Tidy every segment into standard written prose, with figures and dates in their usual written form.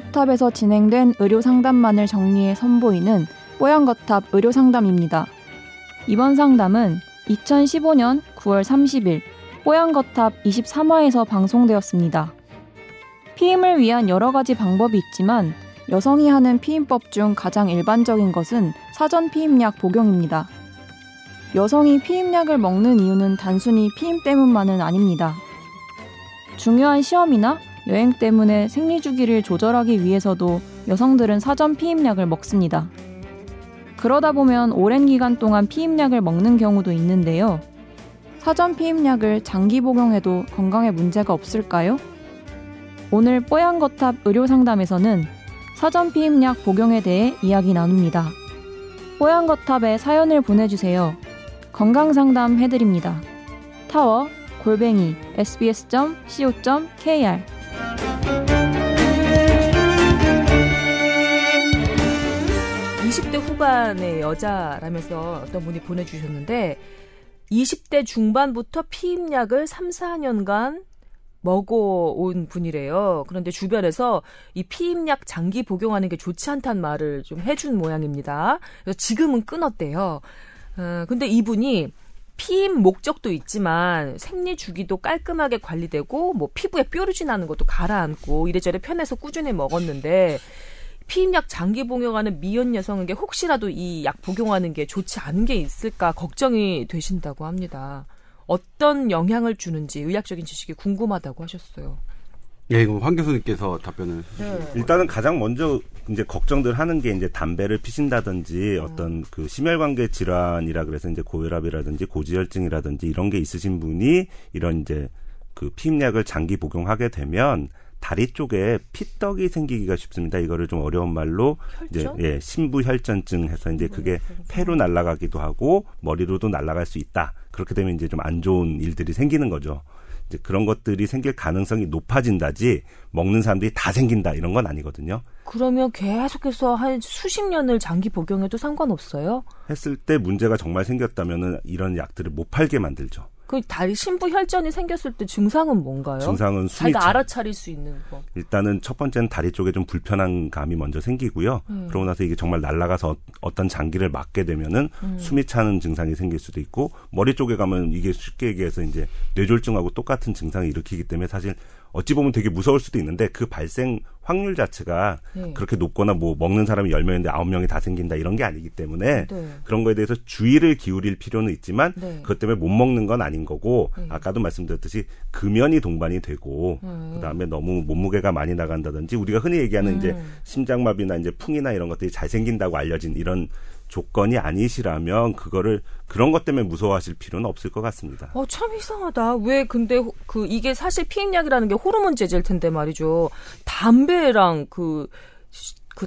뽀얀거탑에서 진행된 의료상담만을 정리해 선보이는 뽀얀거탑 의료상담입니다. 이번 상담은 2015년 9월 30일 뽀얀거탑 23화에서 방송되었습니다. 피임을 위한 여러 가지 방법이 있지만 여성이 하는 피임법 중 가장 일반적인 것은 사전 피임약 복용입니다. 여성이 피임약을 먹는 이유는 단순히 피임 때문만은 아닙니다. 중요한 시험이나 여행 때문에 생리 주기를 조절하기 위해서도 여성들은 사전 피임약을 먹습니다. 그러다 보면 오랜 기간 동안 피임약을 먹는 경우도 있는데요. 사전 피임약을 장기 복용해도 건강에 문제가 없을까요? 오늘 뽀얀거탑 의료상담에서는 사전 피임약 복용에 대해 이야기 나눕니다. 뽀얀거탑에 사연을 보내주세요. 건강상담 해드립니다. tawo@sbs.co.kr 후반의 여자라면서 어떤 분이 보내주셨는데 20대 중반부터 피임약을 3-4년간 먹어온 분이래요. 그런데 주변에서 이 피임약 장기 복용하는 게 좋지 않다는 말을 좀 해준 모양입니다. 그래서 지금은 끊었대요. 근데 이분이 피임 목적도 있지만 생리 주기도 깔끔하게 관리되고 뭐 피부에 뾰루지 나는 것도 가라앉고 이래저래 편해서 꾸준히 먹었는데 피임약 장기 복용하는 미연 여성에게 혹시라도 이 약 복용하는 게 좋지 않은 게 있을까 걱정이 되신다고 합니다. 어떤 영향을 주는지 의학적인 지식이 궁금하다고 하셨어요. 예, 그럼 황 교수님께서 답변을. 네. 일단은 가장 먼저 이제 걱정들 하는 게 이제 담배를 피신다든지 어떤 그 심혈관계 질환이라 그래서 이제 고혈압이라든지 고지혈증이라든지 이런 게 있으신 분이 이런 이제 그 피임약을 장기 복용하게 되면 다리 쪽에 피떡이 생기기가 쉽습니다. 이거를 좀 어려운 말로 혈전? 이제 신부혈전증 해서 이제 그게 폐로 날아가기도 하고 머리로도 날아갈 수 있다. 그렇게 되면 이제 좀 안 좋은 일들이 생기는 거죠. 이제 그런 것들이 생길 가능성이 높아진다지 먹는 사람들이 다 생긴다 이런 건 아니거든요. 그러면 계속해서 한 수십 년을 장기 복용해도 상관없어요? 했을 때 문제가 정말 생겼다면은 이런 약들을 못 팔게 만들죠. 그 다리 신부 혈전이 생겼을 때 증상은 뭔가요? 증상은 자기가 알아차릴 수 있는 거. 일단은 첫 번째는 다리 쪽에 좀 불편한 감이 먼저 생기고요. 그러고 나서 이게 정말 날아가서 어떤 장기를 맞게 되면은 숨이 차는 증상이 생길 수도 있고 머리 쪽에 가면 이게 쉽게 얘기해서 이제 뇌졸중하고 똑같은 증상을 일으키기 때문에 사실 어찌 보면 되게 무서울 수도 있는데 그 발생 확률 자체가 그렇게 높거나 뭐 먹는 사람이 10명인데 9명이 다 생긴다 이런 게 아니기 때문에 그런 거에 대해서 주의를 기울일 필요는 있지만 그것 때문에 못 먹는 건 아닌 거고 아까도 말씀드렸듯이 금연이 동반이 되고 그다음에 너무 몸무게가 많이 나간다든지 우리가 흔히 얘기하는 이제 심장마비나 이제 풍이나 이런 것들이 잘 생긴다고 알려진 이런 조건이 아니시라면 그거를 그런 것 때문에 무서워하실 필요는 없을 것 같습니다. 참 이상하다. 왜 근데 그 이게 사실 피임약이라는 게 호르몬제제일 텐데 말이죠. 담배랑 그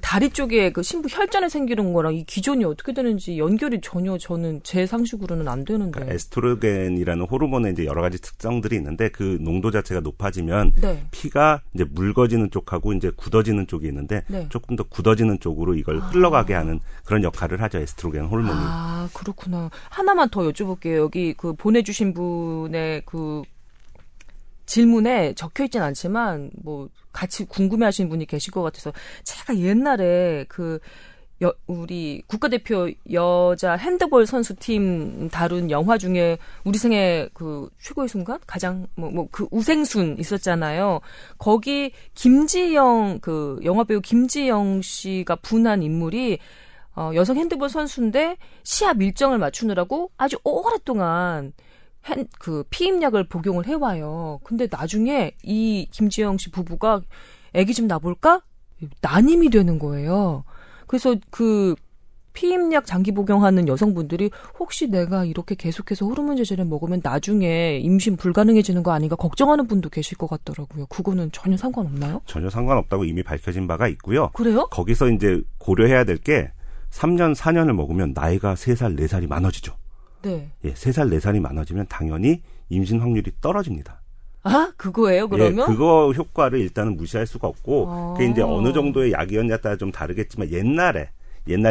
다리 쪽에 그 신부 혈전이 생기는 거랑 이 기존이 어떻게 되는지 연결이 전혀 저는 제 상식으로는 안 되는데. 그러니까 에스트로겐이라는 호르몬의 이제 여러 가지 특성들이 있는데 그 농도 자체가 높아지면 피가 이제 묽어지는 쪽하고 이제 굳어지는 쪽이 있는데 조금 더 굳어지는 쪽으로 이걸 흘러가게 하는 그런 역할을 하죠. 에스트로겐 호르몬이. 아, 그렇구나. 하나만 더 여쭤볼게요. 여기 그 보내주신 분의 그 질문에 적혀있진 않지만 뭐 같이 궁금해하시는 분이 계실 것 같아서 제가 옛날에 그 우리 국가대표 여자 핸드볼 선수팀 다룬 영화 중에 우리 생애 그 최고의 순간 가장 그 우생순 있었잖아요. 거기 김지영 그 영화배우 김지영 씨가 분한 인물이 여성 핸드볼 선수인데 시합 일정을 맞추느라고 아주 오랫동안 그 피임약을 복용을 해와요. 근데 나중에 이 김지영 씨 부부가 애기 좀 낳아볼까? 난임이 되는 거예요. 그래서 그 피임약 장기 복용하는 여성분들이 혹시 내가 이렇게 계속해서 호르몬 제제를 먹으면 나중에 임신 불가능해지는 거 아닌가 걱정하는 분도 계실 것 같더라고요. 그거는 전혀 상관없나요? 전혀 상관없다고 이미 밝혀진 바가 있고요. 그래요? 거기서 이제 고려해야 될 게 3년, 4년을 먹으면 나이가 3살, 4살이 많아지죠. 네. 예, 3살, 4살이 많아지면 당연히 임신 확률이 떨어집니다. 아, 그거예요, 그러면? 예, 그거 효과를 일단은 무시할 수가 없고, 그게 이제 어느 정도의 약이었냐 따라 좀 다르겠지만, 옛날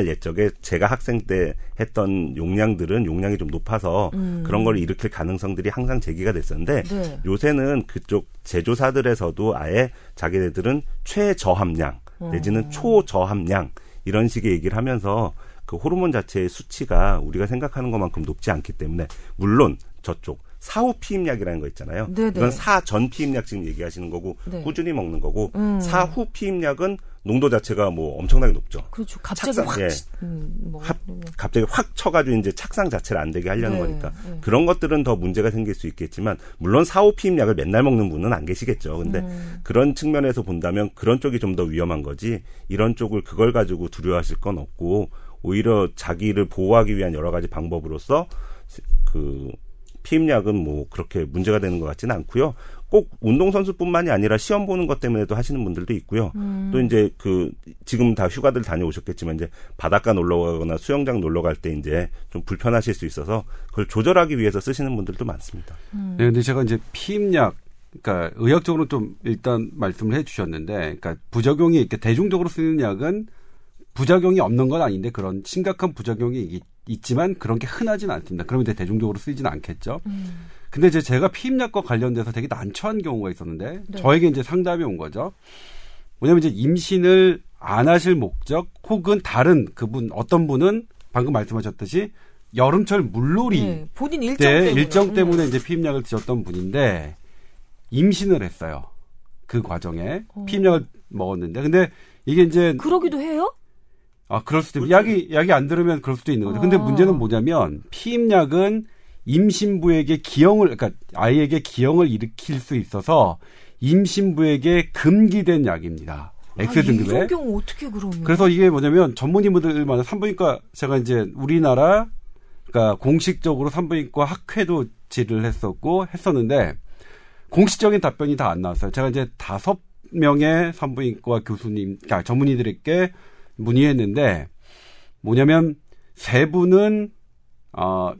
옛적에 제가 학생 때 했던 용량들은 용량이 좀 높아서 그런 걸 일으킬 가능성들이 항상 제기가 됐었는데, 요새는 그쪽 제조사들에서도 아예 자기네들은 최저함량, 내지는 초저함량 이런 식의 얘기를 하면서 그 호르몬 자체의 수치가 우리가 생각하는 것만큼 높지 않기 때문에 물론 저쪽 사후 피임약이라는 거 있잖아요. 네네. 이건 사전 피임약 지금 얘기하시는 거고 네. 꾸준히 먹는 거고 사후 피임약은 농도 자체가 뭐 엄청나게 높죠. 그렇죠. 갑자기 착상, 확, 예. 갑자기 확 쳐가지고 이제 착상 자체를 안 되게 하려는 네. 거니까 그런 것들은 더 문제가 생길 수 있겠지만 물론 사후 피임약을 맨날 먹는 분은 안 계시겠죠. 근데 그런 측면에서 본다면 그런 쪽이 좀 더 위험한 거지 이런 쪽을 그걸 가지고 두려워하실 건 없고 오히려 자기를 보호하기 위한 여러 가지 방법으로서 그 피임약은 뭐 그렇게 문제가 되는 것 같지는 않고요. 꼭 운동선수뿐만이 아니라 시험 보는 것 때문에도 하시는 분들도 있고요. 또 이제 그 지금 다 휴가들 다녀오셨겠지만 이제 바닷가 놀러 가거나 수영장 놀러 갈 때 이제 좀 불편하실 수 있어서 그걸 조절하기 위해서 쓰시는 분들도 많습니다. 네, 근데 제가 이제 피임약 그러니까 의학적으로 좀 일단 말씀을 해주셨는데, 그러니까 부작용이 이렇게 대중적으로 쓰는 약은 부작용이 없는 건 아닌데 그런 심각한 부작용이 있지만 그런 게 흔하진 않습니다. 그러면 이제 대중적으로 쓰이진 않겠죠. 근데 이제 제가 피임약과 관련돼서 되게 난처한 경우가 있었는데 네. 저에게 이제 상담이 온 거죠. 왜냐하면 이제 임신을 안 하실 목적 혹은 다른 그분 어떤 분은 방금 말씀하셨듯이 여름철 물놀이 네. 본인 일정 때문에 이제 피임약을 드셨던 분인데 임신을 했어요. 그 과정에 피임약을 먹었는데 근데 이게 이제 그러기도 해요? 아, 그럴 수도 있고. 약이 안 들으면 그럴 수도 있는 거죠. 근데 문제는 뭐냐면, 피임약은 임신부에게 그러니까 아이에게 기형을 일으킬 수 있어서 임신부에게 금기된 약입니다. X등급에. 이런 경우 어떻게 그러면? 그래서 이게 뭐냐면, 전문의분들만 산부인과, 제가 이제 우리나라, 그러니까 공식적으로 산부인과 학회도 질의를 했었는데, 공식적인 답변이 다 안 나왔어요. 제가 이제 5명의 산부인과 교수님, 그러니까 전문의들에게 문의했는데 뭐냐면 세 분은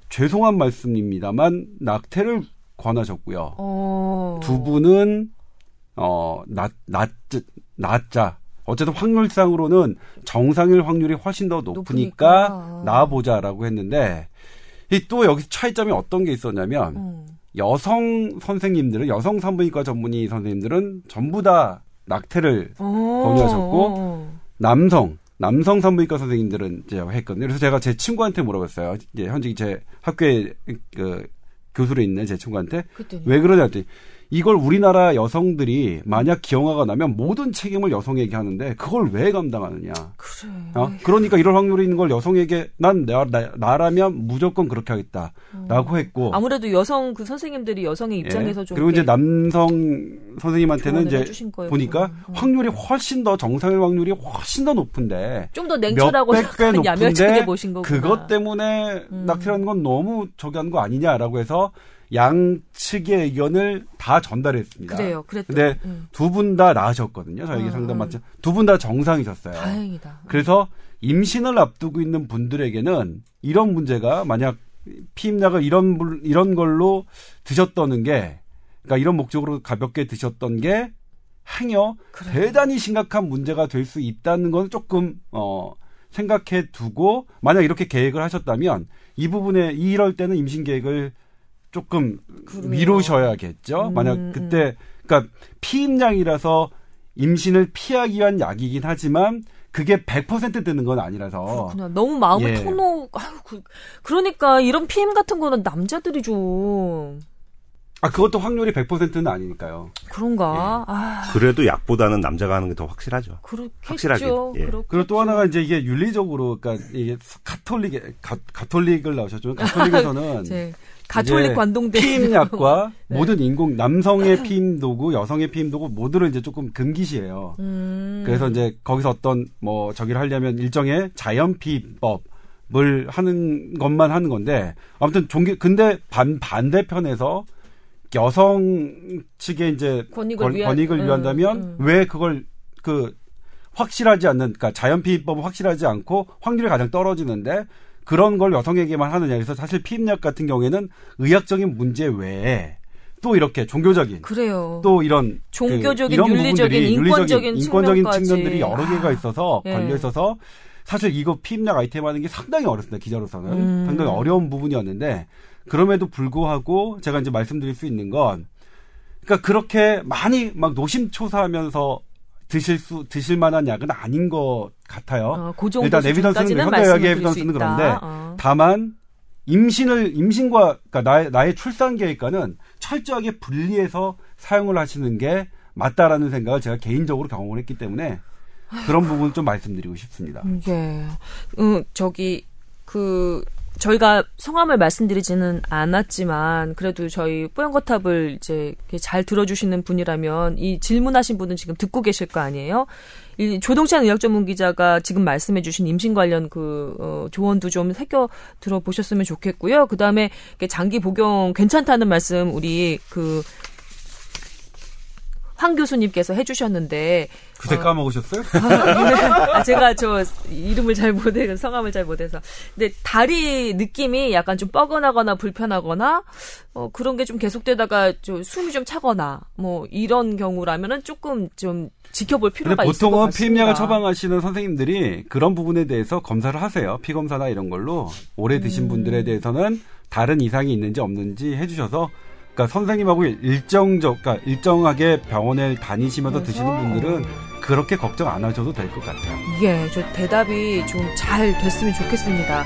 죄송한 말씀입니다만 낙태를 권하셨고요. 두 분은 낮자 어쨌든 확률상으로는 정상일 확률이 훨씬 더 높으니까 나아보자라고 했는데 또 여기서 차이점이 어떤 게 있었냐면 여성 산부인과 전문의 선생님들은 전부 다 낙태를 권유하셨고 남성 산부인과 선생님들은 이제 했거든요. 그래서 제가 제 친구한테 물어봤어요. 이제 현직 제 학교에 그 교수로 있는 제 친구한테 그때는. 왜 그러냐 했더니 이걸 우리나라 여성들이 만약 기형아가 나면 모든 책임을 여성에게 하는데 그걸 왜 감당하느냐. 그래. 그러니까 이럴 확률이 있는 걸 여성에게 나라면 무조건 그렇게 하겠다라고 했고 아무래도 여성 그 선생님들이 여성의 입장에서 예. 좀 그리고 이제 남성 선생님한테는 이제 보니까 확률이 훨씬 더 정상일 확률이 훨씬 더 높은데 좀 더 냉철하고 야멸차게 보신 거구나. 그것 때문에 낙태라는 건 너무 저기 하는 거 아니냐라고 해서 양측의 의견을 다 전달했습니다. 그래요. 그런데 두 분 다 나으셨거든요. 저에게 상담 받죠. 두 분 다 정상이셨어요. 다행이다. 그래서 임신을 앞두고 있는 분들에게는 이런 문제가 만약 피임약을 이런 걸로 드셨다는 게, 그러니까 이런 목적으로 가볍게 드셨던 게 행여 그래요. 대단히 심각한 문제가 될 수 있다는 건 조금 생각해 두고 만약 이렇게 계획을 하셨다면 이 부분에 이럴 때는 임신 계획을 조금 그래요. 미루셔야겠죠. 만약 그때 그러니까 피임약이라서 임신을 피하기 위한 약이긴 하지만 그게 100% 되는 건 아니라서 그렇구나. 너무 마음을 예. 그러니까 이런 피임 같은 거는 남자들이 좀 그것도 확률이 100%는 아니니까요. 그런가? 예. 그래도 약보다는 남자가 하는 게 더 확실하죠. 확실하게. 예. 그리고 또 하나가 이제 이게 윤리적으로, 그러니까 이게 가톨릭을 나오셨죠. 가톨릭에서는 네. 가톨릭 관동대 피임약과 네. 모든 인공 남성의 피임 도구, 여성의 피임 도구 모두를 이제 조금 금기시해요. 그래서 이제 거기서 어떤 뭐 저기를 하려면 일정의 자연 피법. 을 하는 것만 하는 건데 아무튼 근데 반대편에서 여성 측의 이제 권익을 위한다면 왜 그걸 확실하지 않는, 그러니까 자연 피임법은 확실하지 않고 확률이 가장 떨어지는데 그런 걸 여성에게만 하느냐. 그래서 사실 피임약 같은 경우에는 의학적인 문제 외에 또 이렇게 종교적인 그래요. 또 이런 종교적인 이런 윤리적인 인권적인 측면들이 여러 개가 있어서 걸려 있어서 사실 이거 피임약 아이템하는 게 상당히 어렵습니다. 기자로서는 상당히 어려운 부분이었는데. 그럼에도 불구하고 제가 이제 말씀드릴 수 있는 건, 그러니까 그렇게 많이 막 노심초사하면서 드실 만한 약은 아닌 것 같아요. 그 정도 일단 에비던스는 현대의학의 에비던스는 그런데 다만 임신과 그러니까 나의 출산 계획과는 철저하게 분리해서 사용을 하시는 게 맞다라는 생각을 제가 개인적으로 경험을 했기 때문에 그런 부분 좀 말씀드리고 싶습니다. 예. 저희가 성함을 말씀드리지는 않았지만 그래도 저희 뽀얀거탑을 이제 잘 들어주시는 분이라면 이 질문하신 분은 지금 듣고 계실 거 아니에요? 이 조동찬 의학 전문 기자가 지금 말씀해 주신 임신 관련 조언도 좀 새겨 들어보셨으면 좋겠고요. 그다음에 장기 복용 괜찮다는 말씀 우리 황 교수님께서 해주셨는데 그새 까먹으셨어요? 제가 저 이름을 잘 못해 성함을 잘 못해서 근데 다리 느낌이 약간 좀 뻐근하거나 불편하거나 그런 게 좀 계속되다가 숨이 좀 차거나 뭐 이런 경우라면은 조금 좀 지켜볼 필요가 있을 것 같습니다. 보통은 피임약을 처방하시는 선생님들이 그런 부분에 대해서 검사를 하세요. 피검사나 이런 걸로 오래 드신 분들에 대해서는 다른 이상이 있는지 없는지 해주셔서. 그러니까 선생님하고 일정하게 병원을 다니시면서 그래서 드시는 분들은 그렇게 걱정 안 하셔도 될 것 같아요. 예, 저 대답이 좀 잘 됐으면 좋겠습니다.